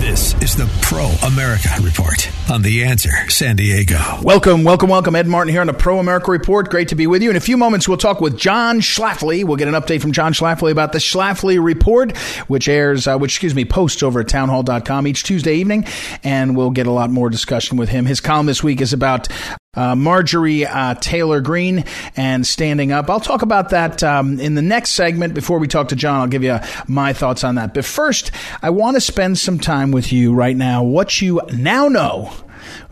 This is the Pro-America Report on The Answer, San Diego. Welcome. Ed Martin here on the Pro-America Report. Great to be with you. In a few moments, we'll talk with John Schlafly. We'll get an update from John Schlafly about the Schlafly Report, which posts over at townhall.com each Tuesday evening. And we'll get a lot more discussion with him. His column this week is about Marjorie Taylor Greene and standing up. I'll talk about that in the next segment. Before we talk to John, I'll give you my thoughts on that. But first, I want to spend some time with you right now. What you now know.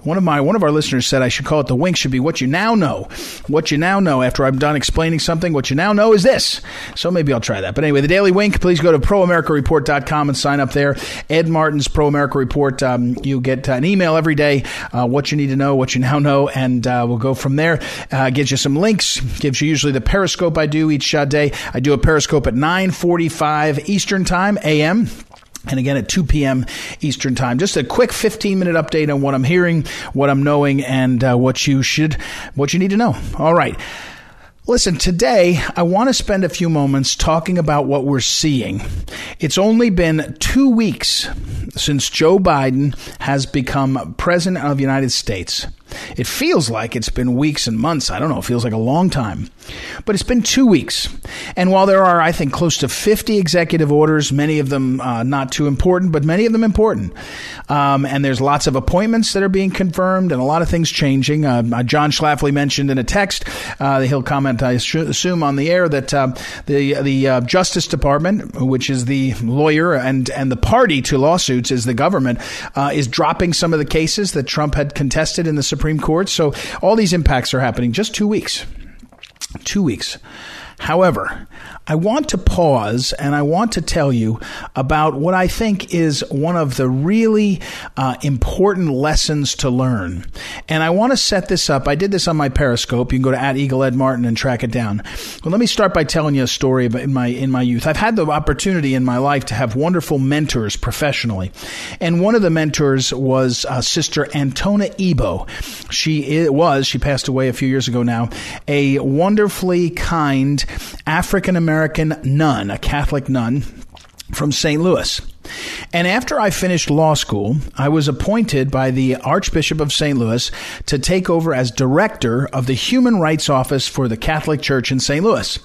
One of our listeners said I should call it the wink. Should be what you now know. What you now know after I'm done explaining something. What you now know is this. So maybe I'll try that. But anyway, the Daily Wink. Please go to ProAmericaReport.com and sign up there. Ed Martin's Pro America Report. You get an email every day. What you need to know. What you now know. And we'll go from there. Gives you some links. Gives you usually the Periscope I do each day. I do a Periscope at 9:45 Eastern Time a.m. and again at 2 p.m. Eastern Time. Just a quick 15-minute update on what I'm hearing, what I'm knowing, and what you need to know. All right. Listen, today I want to spend a few moments talking about what we're seeing. It's only been 2 weeks since Joe Biden has become president of the United States. It feels like it's been weeks and months. I don't know. It feels like a long time. But it's been 2 weeks. And while there are, I think, close to 50 executive orders, many of them not too important, but many of them important. And there's lots of appointments that are being confirmed and a lot of things changing. John Schlafly mentioned in a text, he'll comment, I assume, on the air that the Justice Department, which is the lawyer and the party to lawsuits is the government, is dropping some of the cases that Trump had contested in the Supreme Court. So all these impacts are happening just 2 weeks. 2 weeks. However, I want to pause and I want to tell you about what I think is one of the really important lessons to learn. And I want to set this up. I did this on my Periscope. You can go to @EagleEdMartin and track it down. Well, let me start by telling you a story about in my youth. I've had the opportunity in my life to have wonderful mentors professionally. And one of the mentors was Sister Antona Ebo. She passed away a few years ago now, a wonderfully kind African-American nun, a Catholic nun from St. Louis. And after I finished law school, I was appointed by the Archbishop of St. Louis to take over as director of the Human Rights Office for the Catholic Church in St. Louis.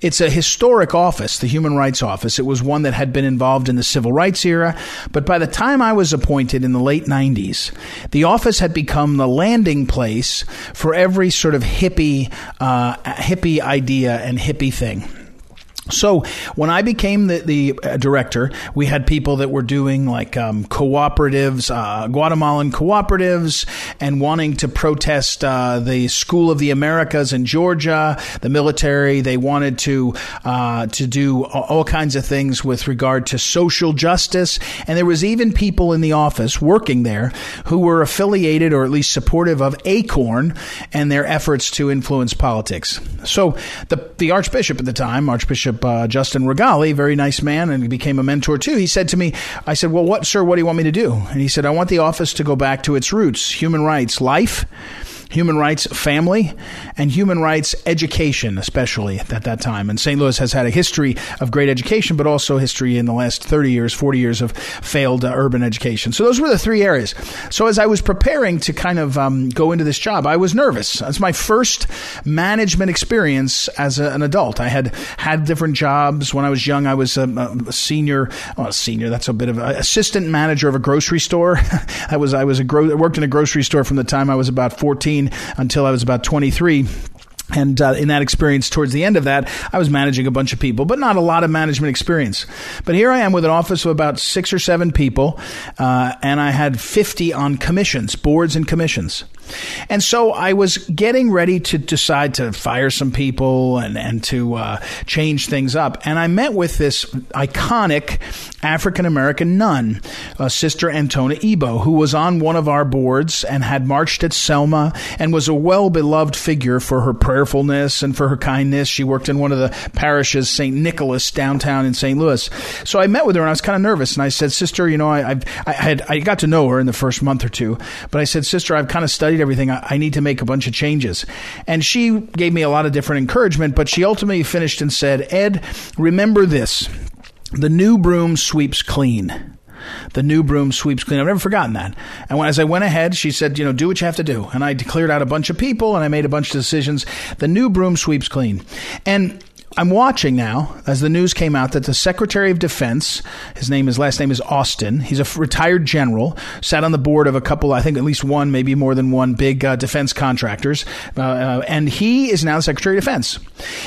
It's a historic office, the Human Rights Office. It was one that had been involved in the Civil Rights era, but by the time I was appointed in the late 90s, the office had become the landing place for every sort of hippie idea and hippie thing. So when I became the director, we had people that were doing like cooperatives, Guatemalan cooperatives, and wanting to protest the School of the Americas in Georgia, the military. They wanted to do all kinds of things with regard to social justice. And there was even people in the office working there who were affiliated or at least supportive of ACORN and their efforts to influence politics. So the Archbishop at the time, Archbishop Justin Rigali, very nice man, and he became a mentor too. He said to me, I said, well, what do you want me to do? And he said, I want the office to go back to its roots, human rights life, human rights family, and human rights education, especially at that time. And St. Louis has had a history of great education, but also history in the last 30 years, 40 years of failed urban education. So those were the three areas. So as I was preparing to kind of go into this job, I was nervous. It's my first management experience as an adult. I had different jobs. When I was young, I was assistant manager of a grocery store. I worked in a grocery store from the time I was about 14 until I was about 23. And in that experience, towards the end of that, I was managing a bunch of people, but not a lot of management experience. But here I am with an office of about 6 or 7 people, and I had 50 on commissions, boards and commissions. And so I was getting ready to decide to fire some people and to change things up. And I met with this iconic African-American nun, Sister Antona Ebo, who was on one of our boards and had marched at Selma and was a well-beloved figure for her prayerfulness and for her kindness. She worked in one of the parishes, St. Nicholas, downtown in St. Louis. So I met with her and I was kind of nervous. And I said, Sister, you know, I got to know her in the first month or two, but I said, Sister, I've kind of studied everything. I need to make a bunch of changes. And she gave me a lot of different encouragement, but she ultimately finished and said, Ed, remember this. The new broom sweeps clean. The new broom sweeps clean. I've never forgotten that. And as I went ahead, she said, you know, do what you have to do. And I cleared out a bunch of people and I made a bunch of decisions. The new broom sweeps clean. And I'm watching now as the news came out that the Secretary of Defense, his last name is Austin. He's a retired general, sat on the board of a couple, I think at least one, maybe more than one big defense contractors. And he is now the Secretary of Defense.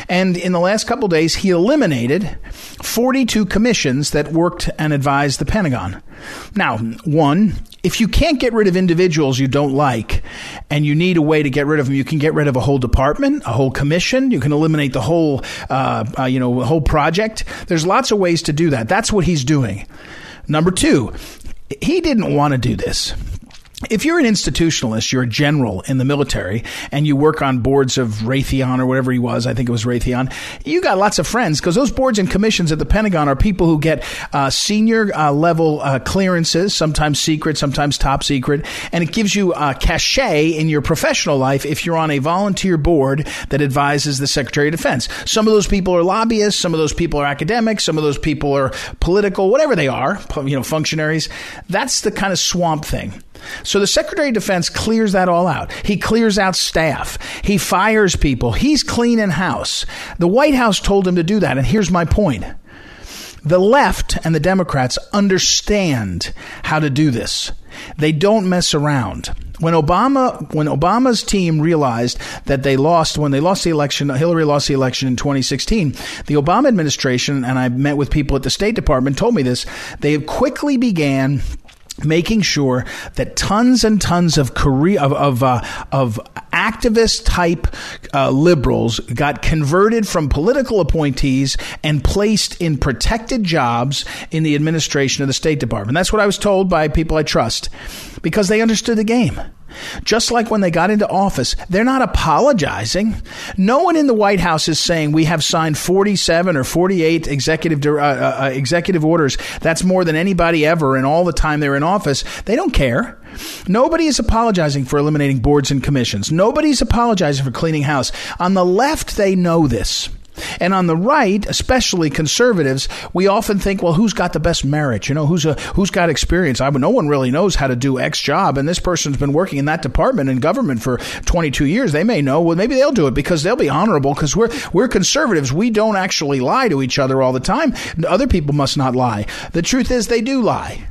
And in the last couple days, he eliminated 42 commissions that worked and advised the Pentagon. Now, one, if you can't get rid of individuals you don't like and you need a way to get rid of them, you can get rid of a whole department, a whole commission. You can eliminate the whole whole project. There's lots of ways to do that. That's what he's doing. Number two, he didn't want to do this. If you're an institutionalist, you're a general in the military, and you work on boards of Raytheon or whatever he was, I think it was Raytheon, you got lots of friends because those boards and commissions at the Pentagon are people who get senior level clearances, sometimes secret, sometimes top secret, and it gives you cachet in your professional life if you're on a volunteer board that advises the Secretary of Defense. Some of those people are lobbyists, some of those people are academics, some of those people are political, whatever they are, you know, functionaries. That's the kind of swamp thing. So the Secretary of Defense clears that all out. He clears out staff. He fires people. He's cleaning house. The White House told him to do that. And here's my point. The left and the Democrats understand how to do this. They don't mess around. When Obama's team realized that Hillary lost the election in 2016, the Obama administration, and I met with people at the State Department, told me this, they quickly began making sure that tons and tons of activist-type liberals got converted from political appointees and placed in protected jobs in the administration of the State Department. That's what I was told by people I trust because they understood the game. Just like when they got into office, they're not apologizing. No one in the White House is saying we have signed 47 or 48 executive orders. That's more than anybody ever and all the time they're in office. They don't care. Nobody is apologizing for eliminating boards and commissions. Nobody's apologizing for cleaning house. On the left, they know this. And on the right, especially conservatives, we often think, well, who's got the best merit? You know, who's got experience? No one really knows how to do X job. And this person's been working in that department in government for 22 years. They may know. Well, maybe they'll do it because they'll be honorable because we're conservatives. We don't actually lie to each other all the time. Other people must not lie. The truth is they do lie.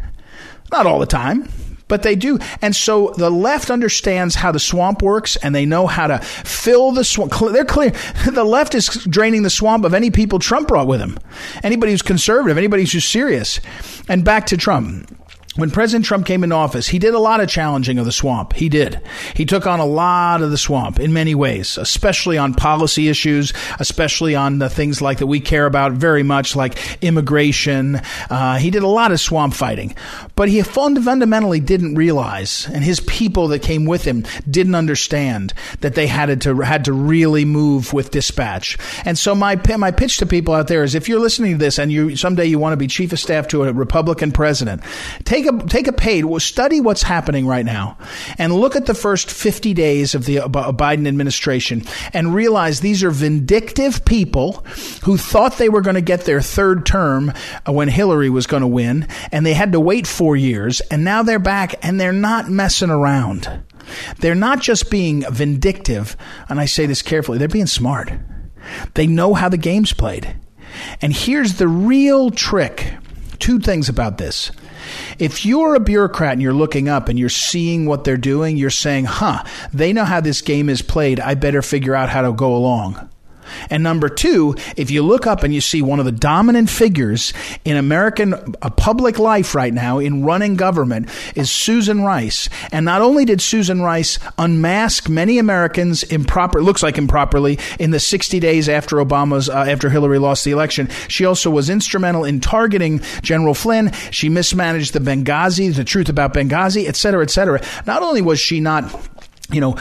Not all the time. But they do. And so the left understands how the swamp works and they know how to fill the swamp. They're clear. The left is draining the swamp of any people Trump brought with him. Anybody who's conservative, anybody who's serious. And back to Trump. When President Trump came into office, he did a lot of challenging of the swamp. He did. He took on a lot of the swamp in many ways, especially on policy issues, especially on the things like that we care about very much, like immigration. He did a lot of swamp fighting. But he fundamentally didn't realize, and his people that came with him didn't understand that they had to really move with dispatch. And so my pitch to people out there is if you're listening to this and you someday you want to be chief of staff to a Republican president, take a page, study what's happening right now and look at the first 50 days of the Biden administration and realize these are vindictive people who thought they were going to get their third term when Hillary was going to win and they had to wait 4 years and now they're back and they're not messing around. They're not just being vindictive, and I say this carefully, they're being smart. They know how the game's played. And here's the real trick. Two things about this. If you're a bureaucrat and you're looking up and you're seeing what they're doing, you're saying, huh, they know how this game is played. I better figure out how to go along. And number two, if you look up and you see one of the dominant figures in American public life right now in running government is Susan Rice. And not only did Susan Rice unmask many Americans improperly in the 60 days after after Hillary lost the election, she also was instrumental in targeting General Flynn. She mismanaged the truth about Benghazi, et cetera, et cetera. Not only was she not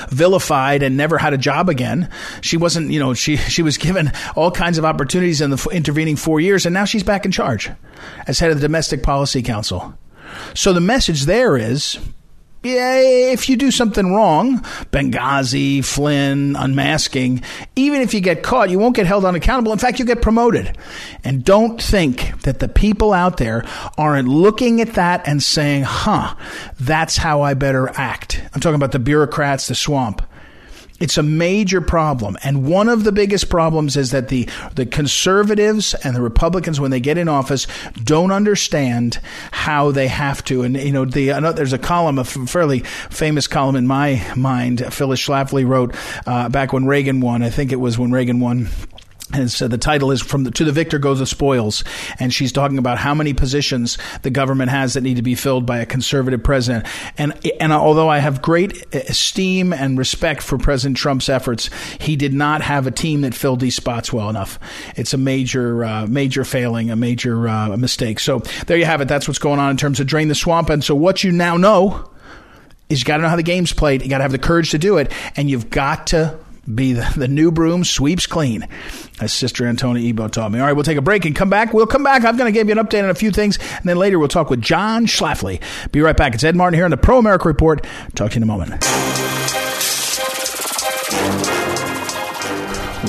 vilified and never had a job again. She wasn't, she was given all kinds of opportunities in the intervening 4 years, and now she's back in charge as head of the Domestic Policy Council. So the message there is, if you do something wrong, Benghazi, Flynn, unmasking, even if you get caught, you won't get held unaccountable. In fact, you get promoted. And don't think that the people out there aren't looking at that and saying, that's how I better act. I'm talking about the bureaucrats, the swamp. It's a major problem. And one of the biggest problems is that the conservatives and the Republicans, when they get in office, don't understand how they have to. And, there's a column, a fairly famous column in my mind, Phyllis Schlafly wrote back when Reagan won. I think it was when Reagan won. And so the title is "To the Victor Goes the Spoils." And she's talking about how many positions the government has that need to be filled by a conservative president. And although I have great esteem and respect for President Trump's efforts, he did not have a team that filled these spots well enough. It's a major failing, a major mistake. So there you have it. That's what's going on in terms of Drain the Swamp. And so what you now know is you got to know how the game's played. You got to have the courage to do it. And you've got to be the new broom sweeps clean, as Sister Antona Ebo taught me. All right, we'll take a break and come back. We'll come back. I'm going to give you an update on a few things, and then later we'll talk with John Schlafly. Be right back. It's Ed Martin here on the Pro-America Report. Talk to you in a moment.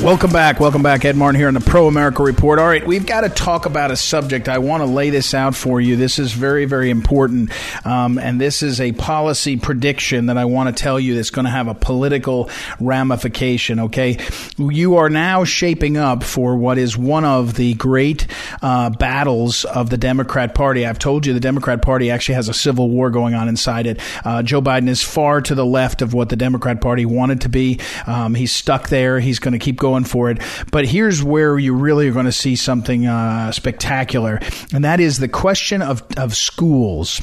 Welcome back. Ed Martin here on the Pro-America Report. All right, we've got to talk about a subject. I want to lay this out for you. This is very, very important, and this is a policy prediction that I want to tell you that's going to have a political ramification, okay? You are now shaping up for what is one of the great battles of the Democrat Party. I've told you the Democrat Party actually has a civil war going on inside it. Joe Biden is far to the left of what the Democrat Party wanted to be. He's stuck there. He's going to keep going for it. But here's where you really are going to see something spectacular, and that is the question of schools.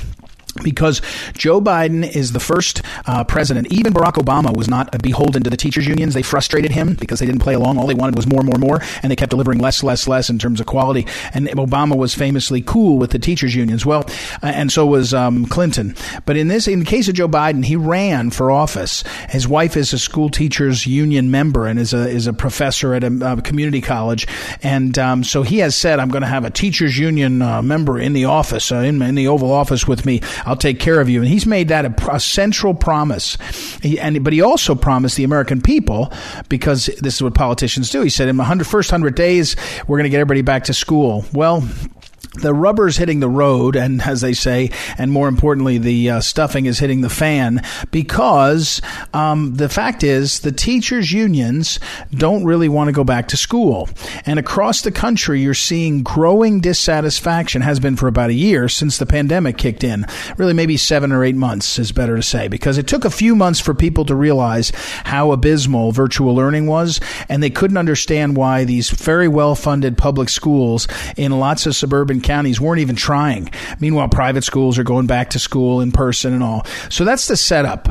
Because Joe Biden is the first president. Even Barack Obama was not beholden to the teachers' unions. They frustrated him because they didn't play along. All they wanted was more, and they kept delivering less in terms of quality. And Obama was famously cool with the teachers' unions. Well, and so was Clinton. But in the case of Joe Biden, he ran for office. His wife is a school teachers' union member and is a professor at a community college. And so he has said, "I'm going to have a teachers' union member in the office, in the Oval Office with me. I'll take care of you." And he's made that a central promise. But he also promised the American people, because this is what politicians do. He said, in the first 100 days, we're going to get everybody back to school. Well, the rubber's hitting the road, and as they say, and more importantly, the stuffing is hitting the fan, because the fact is the teachers' unions don't really want to go back to school. And across the country, you're seeing growing dissatisfaction, has been for about a year since the pandemic kicked in. Really, maybe 7 or 8 months is better to say, because it took a few months for people to realize how abysmal virtual learning was, and they couldn't understand why these very well-funded public schools in lots of suburban counties weren't even trying. Meanwhile, private schools are going back to school in person and all. So that's the setup.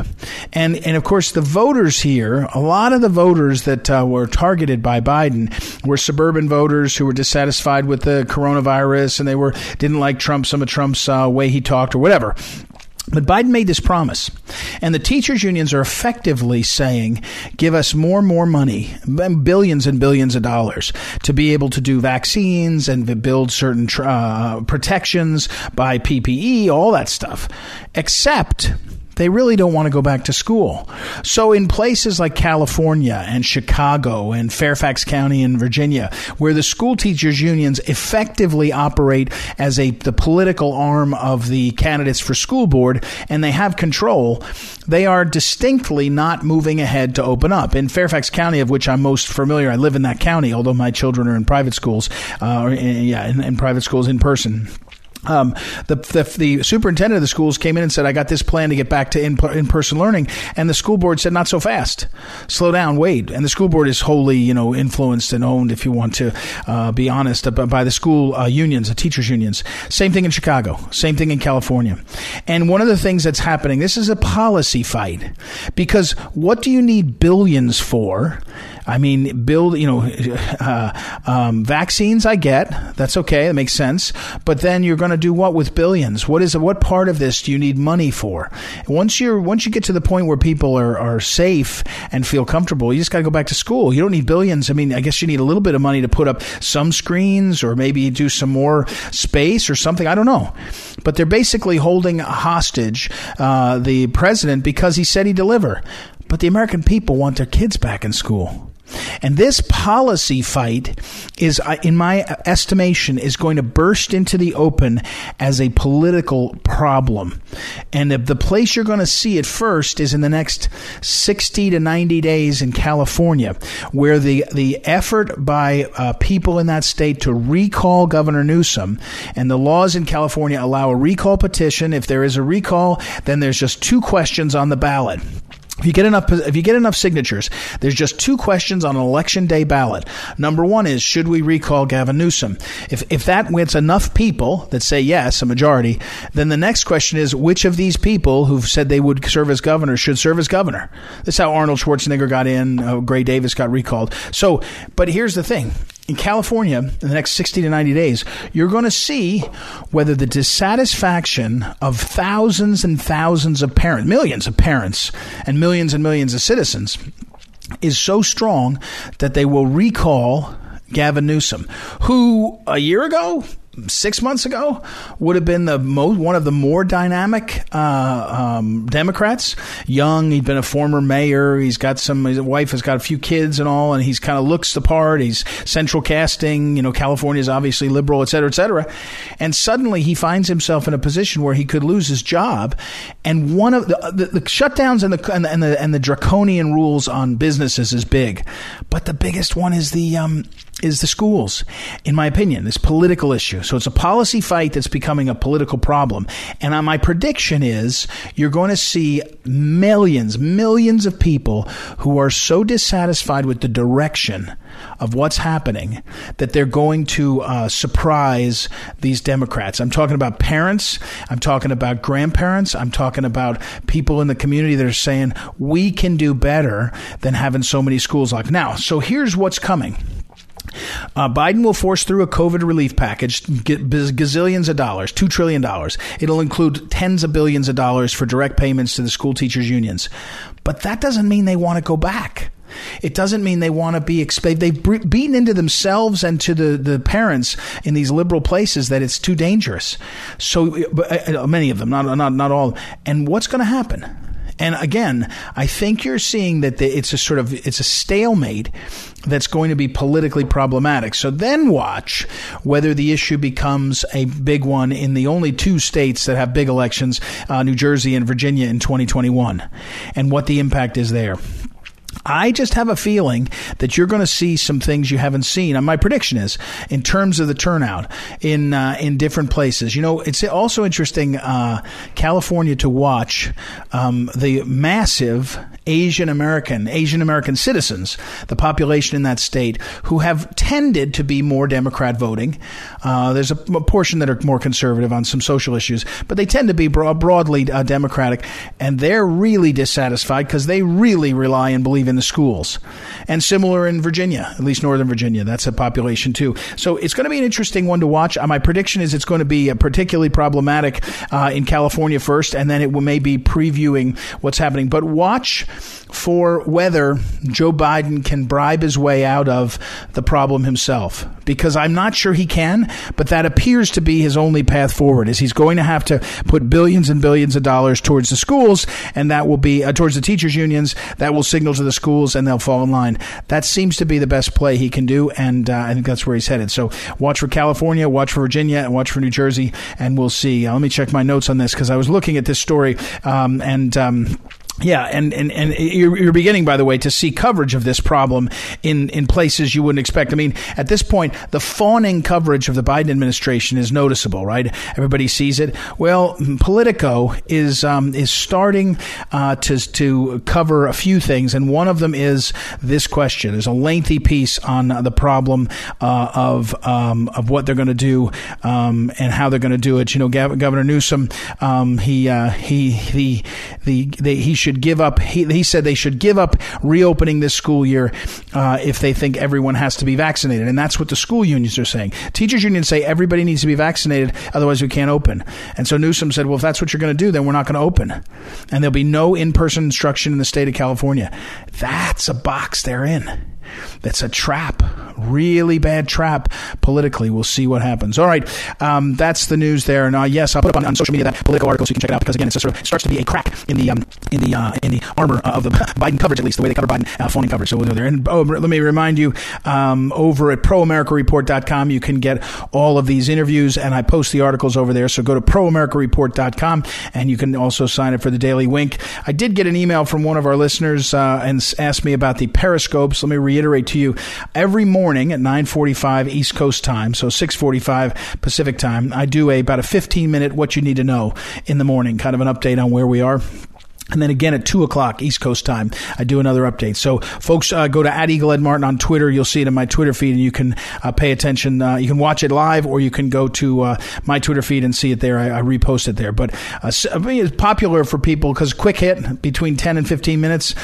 And of course, the voters here, a lot of the voters that were targeted by Biden were suburban voters who were dissatisfied with the coronavirus, and they didn't like Trump, some of Trump's way he talked or whatever. But Biden made this promise, and the teachers' unions are effectively saying, give us more money, billions and billions of dollars, to be able to do vaccines and build certain protections by PPE, all that stuff, except they really don't want to go back to school. So in places like California and Chicago and Fairfax County in Virginia, where the school teachers unions effectively operate as the political arm of the candidates for school board, and they have control, they are distinctly not moving ahead to open up. In Fairfax County, of which I'm most familiar, I live in that county, although my children are in private schools in person. The superintendent of the schools came in and said, I got this plan to get back to in-person learning. And the school board said, not so fast. Slow down, wait. And the school board is wholly, influenced and owned, if you want to be honest, by the school unions, the teachers unions. Same thing in Chicago. Same thing in California. And one of the things that's happening, this is a policy fight. Because what do you need billions for? I mean, vaccines, I get. That's okay. That makes sense. But then you're going to do what with billions? What part of this do you need money for? Once you get to the point where people are safe and feel comfortable, you just got to go back to school. You don't need billions. I mean, I guess you need a little bit of money to put up some screens or maybe do some more space or something. I don't know. But they're basically holding hostage the president because he said he'd deliver. But the American people want their kids back in school. And this policy fight is, in my estimation, is going to burst into the open as a political problem. And the place you're going to see it first is in the next 60 to 90 days in California, where the effort by people in that state to recall Governor Newsom, and the laws in California allow a recall petition. If there is a recall, then there's just two questions on the ballot. If you get enough signatures, there's just two questions on an election day ballot. Number one is, should we recall Gavin Newsom? If that wins enough people that say yes, a majority, then the next question is, which of these people who've said they would serve as governor should serve as governor? That's how Arnold Schwarzenegger got in. Gray Davis got recalled. So, but here's the thing. In California, in the next 60 to 90 days, you're going to see whether the dissatisfaction of thousands and thousands of parents, millions of parents, and millions of citizens is so strong that they will recall Gavin Newsom, who a year ago, 6 months ago, would have been one of the more dynamic Democrats. Young, he'd been a former mayor. His wife has got a few kids and all, and he's kind of looks the part. He's central casting. California's obviously liberal, et cetera, et cetera. And suddenly he finds himself in a position where he could lose his job. And one of the shutdowns and the draconian rules on businesses is big, but the biggest one is the schools, in my opinion, this political issue. So it's a policy fight that's becoming a political problem. And my prediction is you're going to see millions of people who are so dissatisfied with the direction of what's happening that they're going to surprise these Democrats. I'm talking about parents. I'm talking about grandparents. I'm talking about people in the community that are saying we can do better than having so many schools locked. Now, so here's what's coming. Biden will force through a COVID relief package, gazillions of dollars, $2 trillion. It'll include tens of billions of dollars for direct payments to the school teachers unions. But that doesn't mean they want to go back. It doesn't mean they want to be exposed. They've beaten into themselves and to the parents in these liberal places that it's too dangerous. So many of them, not all. And what's going to happen? And again, I think you're seeing that it's a stalemate that's going to be politically problematic. So then watch whether the issue becomes a big one in the only two states that have big elections, New Jersey and Virginia in 2021, and what the impact is there. I just have a feeling that you're going to see some things you haven't seen. And my prediction is, in terms of the turnout in different places. It's also interesting, California, to watch the massive Asian American citizens, the population in that state, who have tended to be more Democrat voting. There's a portion that are more conservative on some social issues, but they tend to be broadly Democratic, and they're really dissatisfied because they really rely and believe in the schools. And similar in Virginia, at least Northern Virginia, that's a population too. So it's going to be an interesting one to watch. My prediction is it's going to be particularly problematic in California first, and then it may be previewing what's happening. But watch for whether Joe Biden can bribe his way out of the problem himself, because I'm not sure he can, but that appears to be his only path forward, is he's going to have to put billions and billions of dollars towards the schools, and that will be towards the teachers unions. That will signal to the schools and they'll fall in line. That seems to be the best play he can do, and I think that's where he's headed. So watch for California, watch for Virginia, and watch for New Jersey, and we'll see. Let me check my notes on this, because I was looking at this story, Yeah, and you're beginning, by the way, to see coverage of this problem in places you wouldn't expect. I mean, at this point, the fawning coverage of the Biden administration is noticeable, right? Everybody sees it. Well, Politico is starting to cover a few things, and one of them is this question. There's a lengthy piece on the problem of what they're going to do and how they're going to do it. You know, Governor Newsom, he said they should give up reopening this school year if they think everyone has to be vaccinated. And that's what the school unions are saying. Teachers unions say everybody needs to be vaccinated, otherwise we can't open. And so Newsom said, well, if that's what you're going to do, then we're not going to open. And there'll be no in-person instruction in the state of California. That's a box they're in. That's a trap, really bad trap politically. We'll see what happens. All right. That's the news there. And yes, I'll put up on social media that political article so you can check it out, because again, it starts to be a crack in the armor of the Biden coverage, at least the way they cover Biden phony coverage. So we'll go there. And let me remind you, over at ProAmericaReport.com, you can get all of these interviews, and I post the articles over there. So go to ProAmericaReport.com, and you can also sign up for the Daily Wink. I did get an email from one of our listeners and asked me about the periscopes. Let me reiterate to you, every morning at 9:45 East Coast time, so 6:45 Pacific time, I do about a 15-minute what you need to know in the morning, kind of an update on where we are. And then again at 2:00 East Coast time, I do another update. So folks, go to @EagleEdMartin on Twitter. You'll see it in my Twitter feed, and you can pay attention. You can watch it live, or you can go to my Twitter feed and see it there. I repost it there. But it's popular for people because quick hit, between 10 and 15 minutes,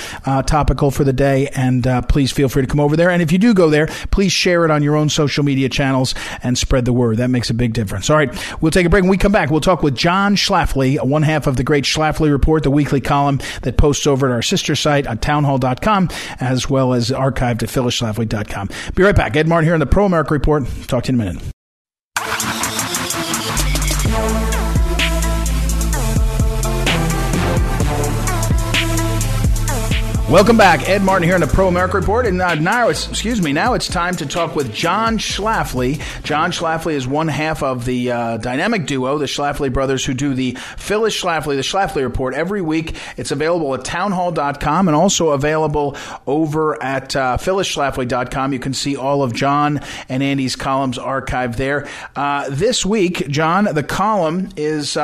topical for the day. And please feel free to come over there. And if you do go there, please share it on your own social media channels and spread the word. That makes a big difference. All right, we'll take a break. When we come back, we'll talk with John Schlafly, one half of the great Schlafly Report, the weekly column that posts over at our sister site on townhall.com, as well as archived at PhyllisSchlafly.com. Be right back. Ed Martin here on the Pro America Report. Talk to you in a minute. Welcome back. Ed Martin here on the Pro-America Report. And now it's time to talk with John Schlafly. John Schlafly is one half of the dynamic duo, the Schlafly brothers, who do the Phyllis Schlafly, the Schlafly Report, every week. It's available at townhall.com and also available over at PhyllisSchlafly.com. You can see all of John and Andy's columns archived there. This week, John, the column is...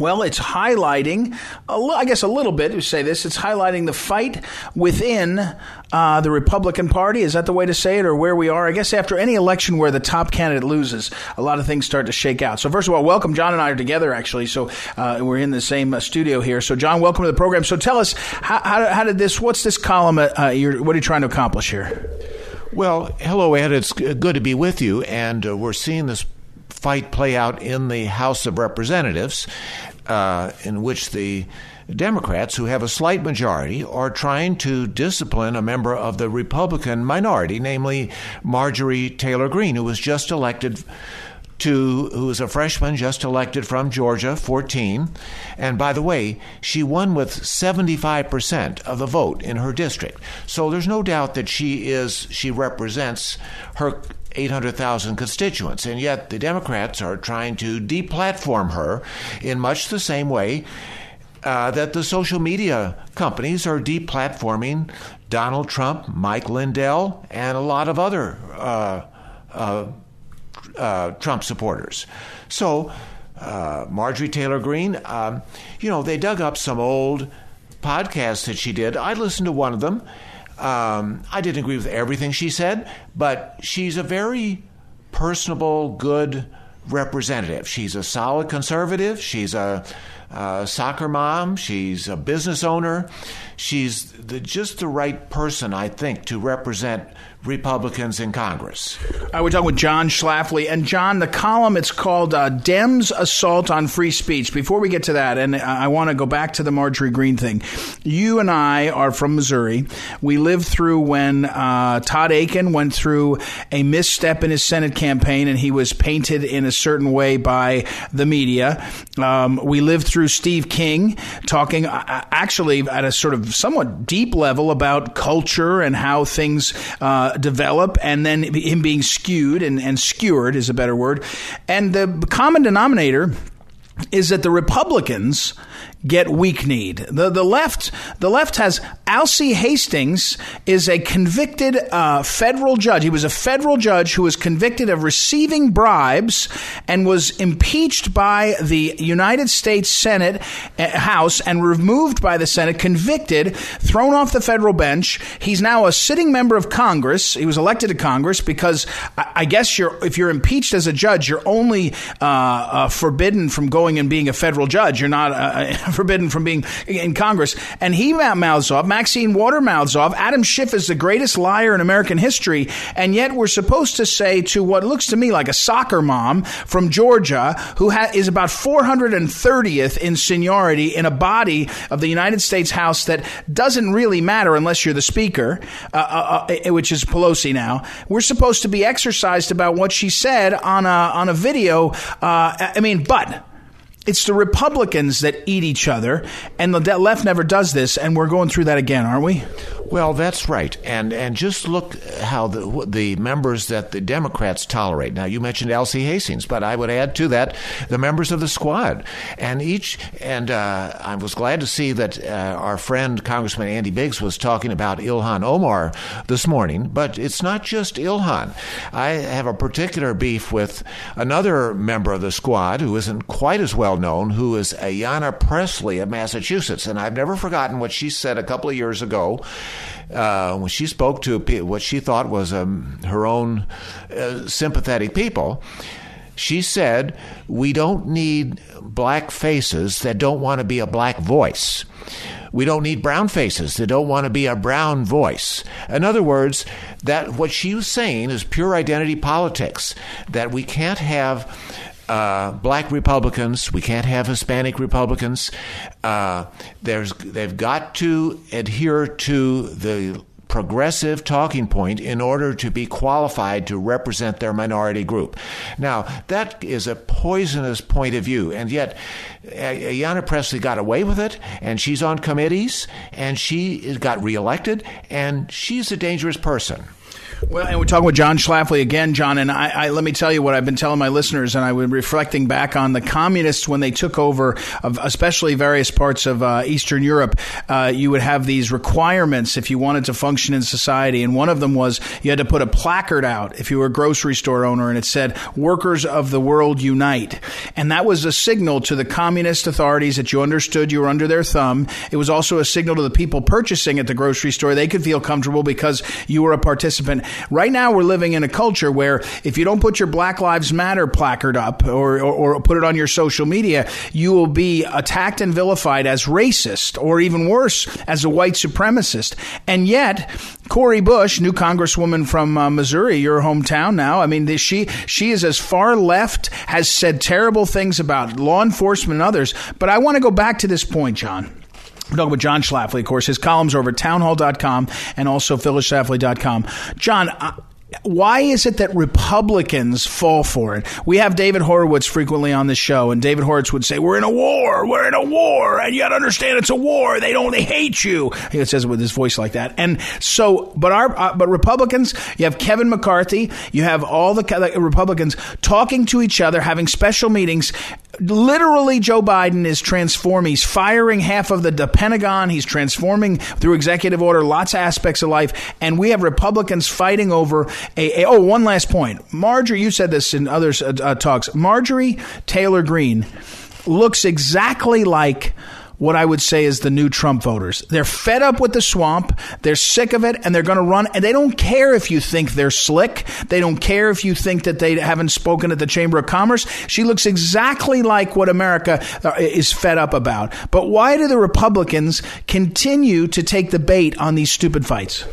well, it's highlighting, I guess a little bit, to say this, it's highlighting the fight within the Republican Party. Is that the way to say it, or where we are? I guess after any election where the top candidate loses, a lot of things start to shake out. So first of all, welcome. John and I are together, actually, so we're in the same studio here. So John, welcome to the program. So tell us, how did this, what's this column, what are you trying to accomplish here? Well, hello, Ed. It's good to be with you, and we're seeing this fight play out in the House of Representatives, in which the Democrats, who have a slight majority, are trying to discipline a member of the Republican minority, namely Marjorie Taylor Greene, who was just elected to, who was a freshman just elected from Georgia, 14. And by the way, she won with 75% of the vote in her district. So there's no doubt that she represents her 800,000 constituents, and yet the Democrats are trying to deplatform her in much the same way that the social media companies are deplatforming Donald Trump, Mike Lindell, and a lot of other Trump supporters. So Marjorie Taylor Greene, they dug up some old podcasts that she did. I listened to one of them. I didn't agree with everything she said, but she's a very personable, good representative. She's a solid conservative. She's a soccer mom. She's a business owner. She's just the right person, I think, to represent Republicans in Congress. We're talking with John Schlafly. And John, the column, it's called Dems Assault on Free Speech. Before we get to that, and I want to go back to the Marjorie Greene thing. You and I are from Missouri. We lived through when Todd Akin went through a misstep in his Senate campaign, and he was painted in a certain way by the media. We lived through Steve King talking actually at a sort of somewhat deep level about culture and how things develop, and then him being skewed and skewered is a better word. And the common denominator is that the Republicans get weak-kneed. The left has Alcee Hastings is a convicted federal judge. He was a federal judge who was convicted of receiving bribes and was impeached by the United States Senate House and removed by the Senate, convicted, thrown off the federal bench. He's now a sitting member of Congress. He was elected to Congress because I guess if you're impeached as a judge, you're only forbidden from going and being a federal judge. You're not forbidden from being in Congress. And he mouths off. Maxine Waters mouths off. Adam Schiff is the greatest liar in American history. And yet we're supposed to say to what looks to me like a soccer mom from Georgia, who is about 430th in seniority in a body of the United States House that doesn't really matter unless you're the speaker, which is Pelosi now. We're supposed to be exercised about what she said on a video. But it's the Republicans that eat each other, and the left never does this, and we're going through that again, aren't we? Well, that's right. And just look how the members that the Democrats tolerate. Now, you mentioned Alcee Hastings, but I would add to that the members of the Squad. And I was glad to see that our friend Congressman Andy Biggs was talking about Ilhan Omar this morning, but it's not just Ilhan. I have a particular beef with another member of the Squad who isn't quite as well known, who is Ayanna Pressley of Massachusetts. And I've never forgotten what she said a couple of years ago when she spoke to what she thought was her own sympathetic people. She said, "We don't need black faces that don't want to be a black voice. We don't need brown faces that don't want to be a brown voice." In other words, that what she was saying is pure identity politics, that we can't have black Republicans. We can't have Hispanic Republicans. They've got to adhere to the progressive talking point in order to be qualified to represent their minority group. Now, that is a poisonous point of view. And yet, Ayanna Pressley got away with it, and she's on committees, and she got reelected, and she's a dangerous person. Well, and we're talking with John Schlafly again, John, and I let me tell you what I've been telling my listeners, and I was reflecting back on the communists when they took over, especially various parts of Eastern Europe. You would have these requirements if you wanted to function in society, and one of them was you had to put a placard out if you were a grocery store owner, and it said, "Workers of the World Unite." And that was a signal to the communist authorities that you understood you were under their thumb. It was also a signal to the people purchasing at the grocery store. They could feel comfortable because you were a participant. Right now, we're living in a culture where if you don't put your Black Lives Matter placard up or put it on your social media, you will be attacked and vilified as racist, or even worse, as a white supremacist. And yet, Cori Bush, new congresswoman from Missouri, your hometown now, I mean, she is as far left, has said terrible things about law enforcement and others. But I want to go back to this point, John. We're talking with John Schlafly, of course. His columns are over at townhall.com and also PhyllisSchlafly.com. John, why is it that Republicans fall for it? We have David Horowitz frequently on the show, and David Horowitz would say, we're in a war, and you got to understand it's a war. They hate you. He says it with his voice like that. And so, but Republicans, you have Kevin McCarthy, you have all the Republicans talking to each other, having special meetings. Literally, Joe Biden is transforming. He's firing half of the Pentagon. He's transforming through executive order lots of aspects of life. And we have Republicans fighting over one last point. Marjorie, you said this in other talks. Marjorie Taylor Greene looks exactly like what I would say is the new Trump voters. They're fed up with the swamp. They're sick of it, and they're going to run. And they don't care if you think they're slick. They don't care if you think that they haven't spoken at the Chamber of Commerce. She looks exactly like what America is fed up about. But why do the Republicans continue to take the bait on these stupid fights?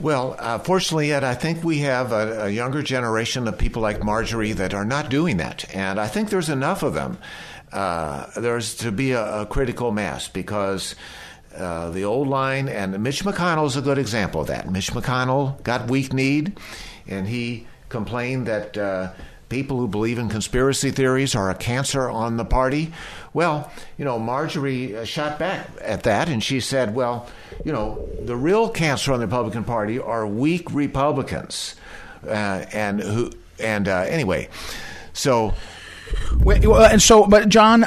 Well, fortunately, Ed, I think we have a younger generation of people like Marjorie that are not doing that. And I think there's enough of them. There's to be a critical mass, because the old line, and Mitch McConnell is a good example of that. Mitch McConnell got weak-kneed, and he complained that people who believe in conspiracy theories are a cancer on the party. Well, Marjorie shot back at that, and she said, well, the real cancer on the Republican Party are weak Republicans. Anyway, so And so, but John,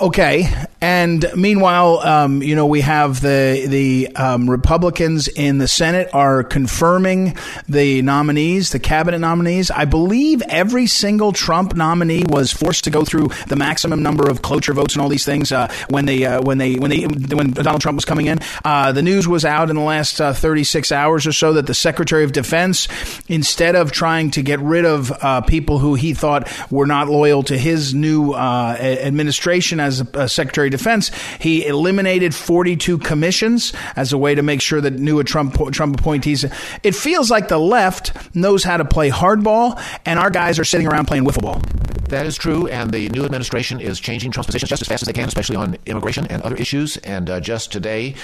okay. And meanwhile, you know, we have the Republicans in the Senate are confirming the nominees, the cabinet nominees. I believe every single Trump nominee was forced to go through the maximum number of cloture votes and all these things when Donald Trump was coming in. The news was out in the last 36 hours or so that the Secretary of Defense, instead of trying to get rid of people who he thought were not loyal to his new administration as Secretary Defense, he eliminated 42 commissions as a way to make sure that new Trump appointees. It feels like the left knows how to play hardball, and our guys are sitting around playing wiffle ball. That is true, and the new administration is changing Trump's positions just as fast as they can, especially on immigration and other issues. And just today,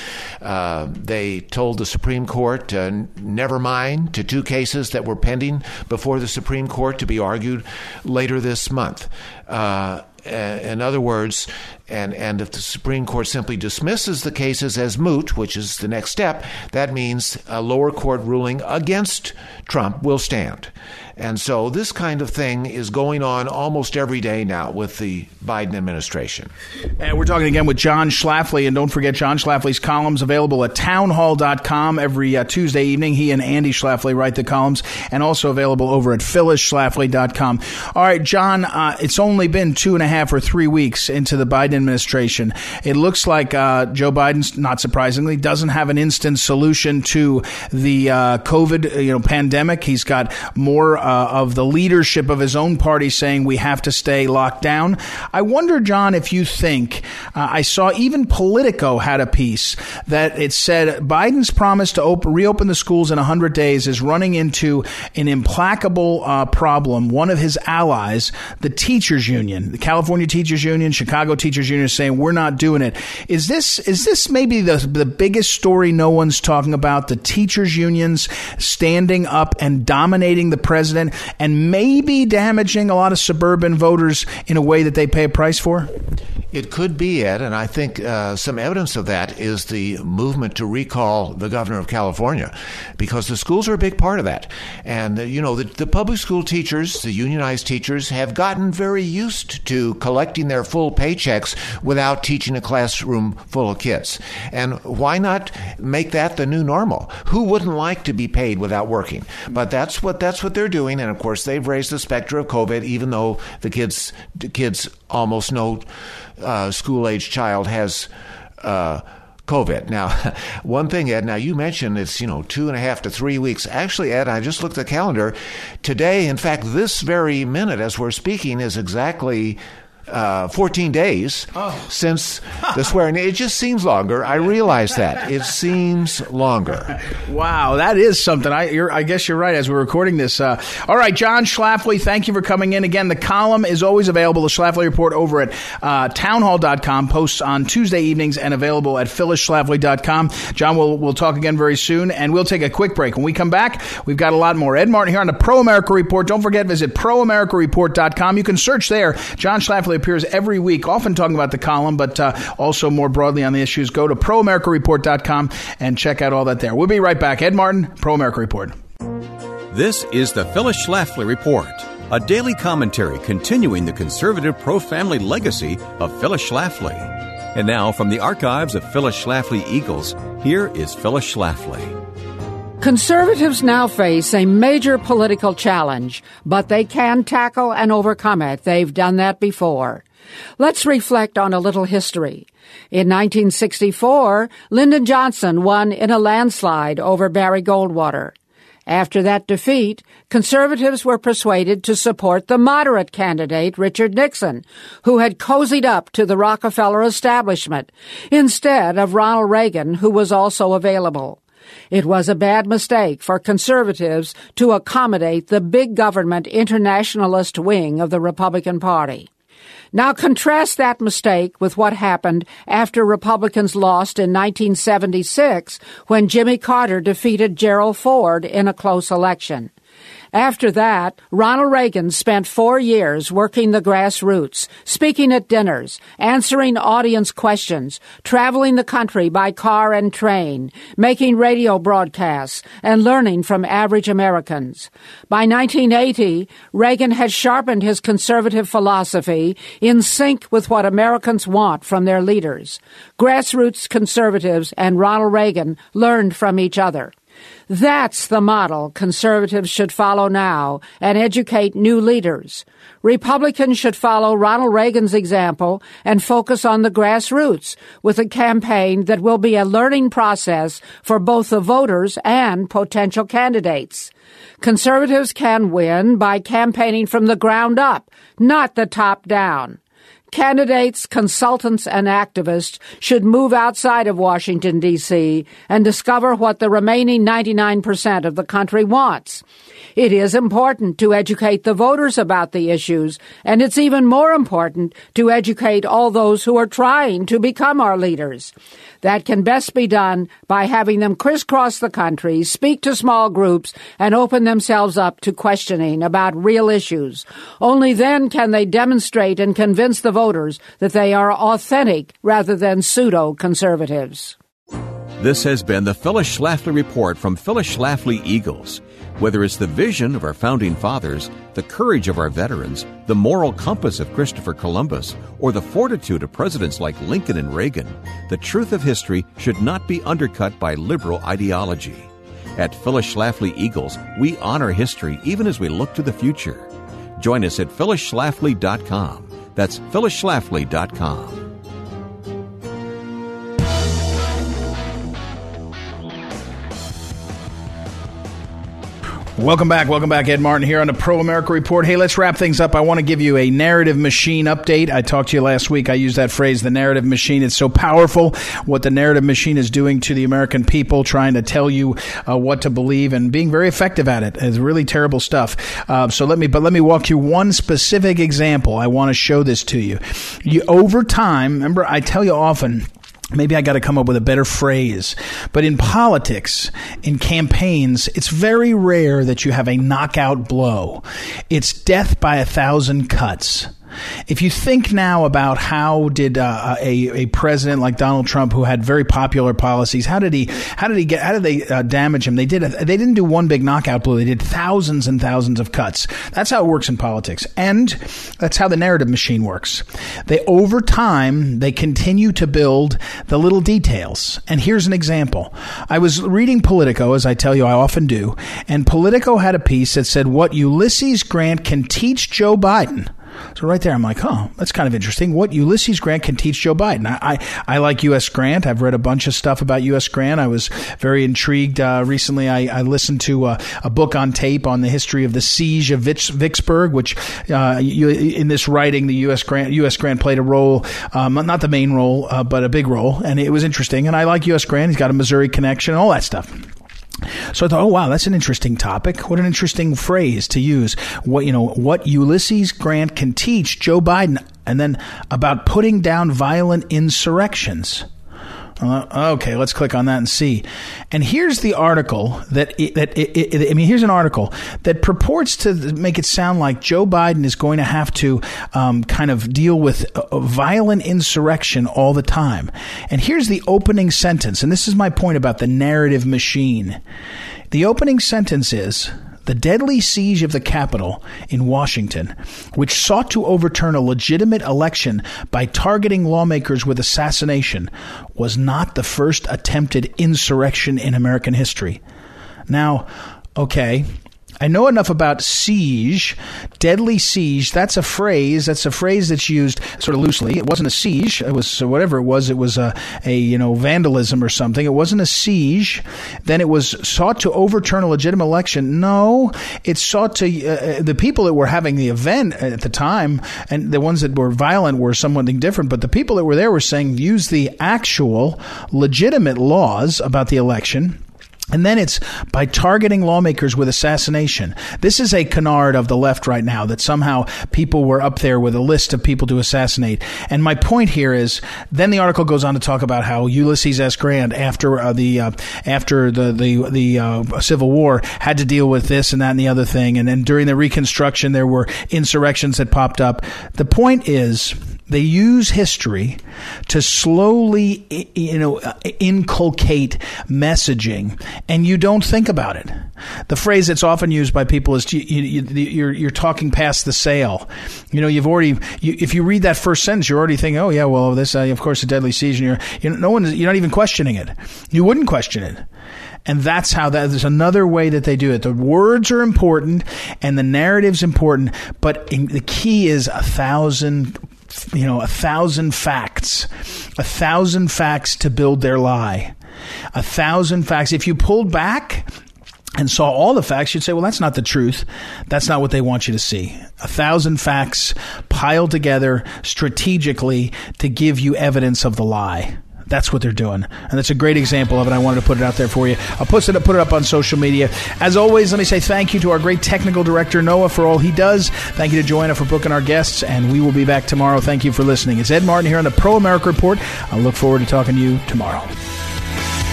they told the Supreme Court, never mind, to two cases that were pending before the Supreme Court to be argued later this month. In other words, and if the Supreme Court simply dismisses the cases as moot, which is the next step, that means a lower court ruling against Trump will stand. And so this kind of thing is going on almost every day now with the Biden administration. And we're talking again with John Schlafly. And don't forget, John Schlafly's columns available at townhall.com every Tuesday evening. He and Andy Schlafly write the columns, and also available over at PhyllisSchlafly.com. All right, John, it's only been 2.5 or 3 weeks into the Biden administration. It looks like Joe Biden, not surprisingly, doesn't have an instant solution to the COVID pandemic. He's got more of the leadership of his own party saying we have to stay locked down. I wonder, John, if you think, I saw even Politico had a piece that it said Biden's promise to reopen the schools in 100 days is running into an implacable problem. One of his allies, the teachers union, the California teachers union, Chicago teachers union, is saying we're not doing it. Is this maybe the biggest story no one's talking about? The teachers unions standing up and dominating the president, and maybe damaging a lot of suburban voters in a way that they pay a price for? It could be, Ed, and I think some evidence of that is the movement to recall the governor of California, because the schools are a big part of that. And, the public school teachers, the unionized teachers, have gotten very used to collecting their full paychecks without teaching a classroom full of kids. And why not make that the new normal? Who wouldn't like to be paid without working? But that's what they're doing. And, of course, they've raised the specter of COVID, even though the kids almost know school-age child has COVID. Now, one thing, Ed, now you mentioned it's, 2.5 to 3 weeks. Actually, Ed, I just looked at the calendar today. In fact, this very minute as we're speaking is exactly 14 days since the swearing. It just seems longer. I realize that. It seems longer. Wow, that is something. I guess you're right as we're recording this. All right, John Schlafly, thank you for coming in. Again, the column is always available, the Schlafly Report, over at townhall.com, posts on Tuesday evenings and available at PhyllisSchlafly.com. John, we'll talk again very soon, and we'll take a quick break. When we come back, we've got a lot more. Ed Martin here on the Pro-America Report. Don't forget, visit ProAmericaReport.com. You can search there. John Schlafly appears every week, often talking about the column, but also more broadly on the issues. Go to ProAmericaReport.com and check out all that there. We'll be right back. Ed Martin, Pro-America Report. This is the Phyllis Schlafly Report, a daily commentary continuing the conservative pro-family legacy of Phyllis Schlafly. And now, from the archives of Phyllis Schlafly Eagles, here is Phyllis Schlafly. Conservatives now face a major political challenge, but they can tackle and overcome it. They've done that before. Let's reflect on a little history. In 1964, Lyndon Johnson won in a landslide over Barry Goldwater. After that defeat, conservatives were persuaded to support the moderate candidate, Richard Nixon, who had cozied up to the Rockefeller establishment, instead of Ronald Reagan, who was also available. It was a bad mistake for conservatives to accommodate the big government internationalist wing of the Republican Party. Now contrast that mistake with what happened after Republicans lost in 1976 when Jimmy Carter defeated Gerald Ford in a close election. After that, Ronald Reagan spent 4 years working the grassroots, speaking at dinners, answering audience questions, traveling the country by car and train, making radio broadcasts, and learning from average Americans. By 1980, Reagan had sharpened his conservative philosophy in sync with what Americans want from their leaders. Grassroots conservatives and Ronald Reagan learned from each other. That's the model conservatives should follow now and educate new leaders. Republicans should follow Ronald Reagan's example and focus on the grassroots with a campaign that will be a learning process for both the voters and potential candidates. Conservatives can win by campaigning from the ground up, not the top down. Candidates, consultants, and activists should move outside of Washington, D.C. and discover what the remaining 99% of the country wants. It is important to educate the voters about the issues, and it's even more important to educate all those who are trying to become our leaders. That can best be done by having them crisscross the country, speak to small groups, and open themselves up to questioning about real issues. Only then can they demonstrate and convince the voters that they are authentic rather than pseudo-conservatives. This has been the Phyllis Schlafly Report from Phyllis Schlafly Eagles. Whether it's the vision of our founding fathers, the courage of our veterans, the moral compass of Christopher Columbus, or the fortitude of presidents like Lincoln and Reagan, the truth of history should not be undercut by liberal ideology. At Phyllis Schlafly Eagles, we honor history even as we look to the future. Join us at PhyllisSchlafly.com. That's PhyllisSchlafly.com. Welcome back. Ed Martin here on the Pro-America Report. Hey, let's wrap things up. I want to give you a narrative machine update. I talked to you last week. I used that phrase, the narrative machine. It's so powerful what the narrative machine is doing to the American people, trying to tell you what to believe and being very effective at it. It's really terrible stuff. So let me walk you one specific example. I want to show this to you. Over time, remember, I tell you often, maybe I got to come up with a better phrase. But in politics, in campaigns, it's very rare that you have a knockout blow. It's death by 1,000 cuts. If you think now about how did a president like Donald Trump, who had very popular policies, how did they damage him? They didn't do one big knockout blow. They did thousands and thousands of cuts. That's how it works in politics, and that's how the narrative machine works. Over time they continue to build the little details. And here's an example. I was reading Politico, as I tell you I often do, and Politico had a piece that said what Ulysses Grant can teach Joe Biden. So right there, I'm like, oh, that's kind of interesting. What Ulysses Grant can teach Joe Biden. I like U.S. Grant. I've read a bunch of stuff about U.S. Grant. I was very intrigued. Recently, I listened to a book on tape on the history of the siege of Vicksburg, which in this writing, the U.S. Grant played a role, not the main role, but a big role. And it was interesting. And I like U.S. Grant. He's got a Missouri connection, all that stuff. So I thought, oh, wow, that's an interesting topic. What an interesting phrase to use. What Ulysses Grant can teach Joe Biden, and then about putting down violent insurrections. Okay, let's click on that and see. And here's the article here's an article that purports to make it sound like Joe Biden is going to have to kind of deal with a violent insurrection all the time. And here's the opening sentence. And this is my point about the narrative machine. The opening sentence is, the deadly siege of the Capitol in Washington, which sought to overturn a legitimate election by targeting lawmakers with assassination, was not the first attempted insurrection in American history. Now, okay, I know enough about siege, deadly siege. That's a phrase that's used sort of loosely. It wasn't a siege. It was whatever it was a vandalism or something. It wasn't a siege. Then it was sought to overturn a legitimate election. No, it sought to the people that were having the event at the time, and the ones that were violent were something different. But the people that were there were saying use the actual legitimate laws about the election And then it's by targeting lawmakers with assassination. This is a canard of the left right now, that somehow people were up there with a list of people to assassinate. And my point here is, then the article goes on to talk about how Ulysses S. Grant, after the Civil War, had to deal with this and that and the other thing. And then during the Reconstruction, there were insurrections that popped up. The point is, they use history to slowly, inculcate messaging, and you don't think about it. The phrase that's often used by people is you're talking past the sale. If you read that first sentence, you're already thinking, oh yeah, well this of course a deadly season. You're not even questioning it. You wouldn't question it. And that's how that is another way that they do it. The words are important and the narrative's important, but the key is 1,000 facts, 1,000 facts to build their lie, 1,000 facts. If you pulled back and saw all the facts, you'd say, well, that's not the truth. That's not what they want you to see. 1,000 facts piled together strategically to give you evidence of the lie. That's what they're doing. And that's a great example of it. I wanted to put it out there for you. I'll put it up on social media. As always, let me say thank you to our great technical director, Noah, for all he does. Thank you to Joanna for booking our guests. And we will be back tomorrow. Thank you for listening. It's Ed Martin here on the Pro-America Report. I look forward to talking to you tomorrow.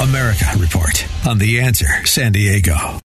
America Report on The Answer San Diego.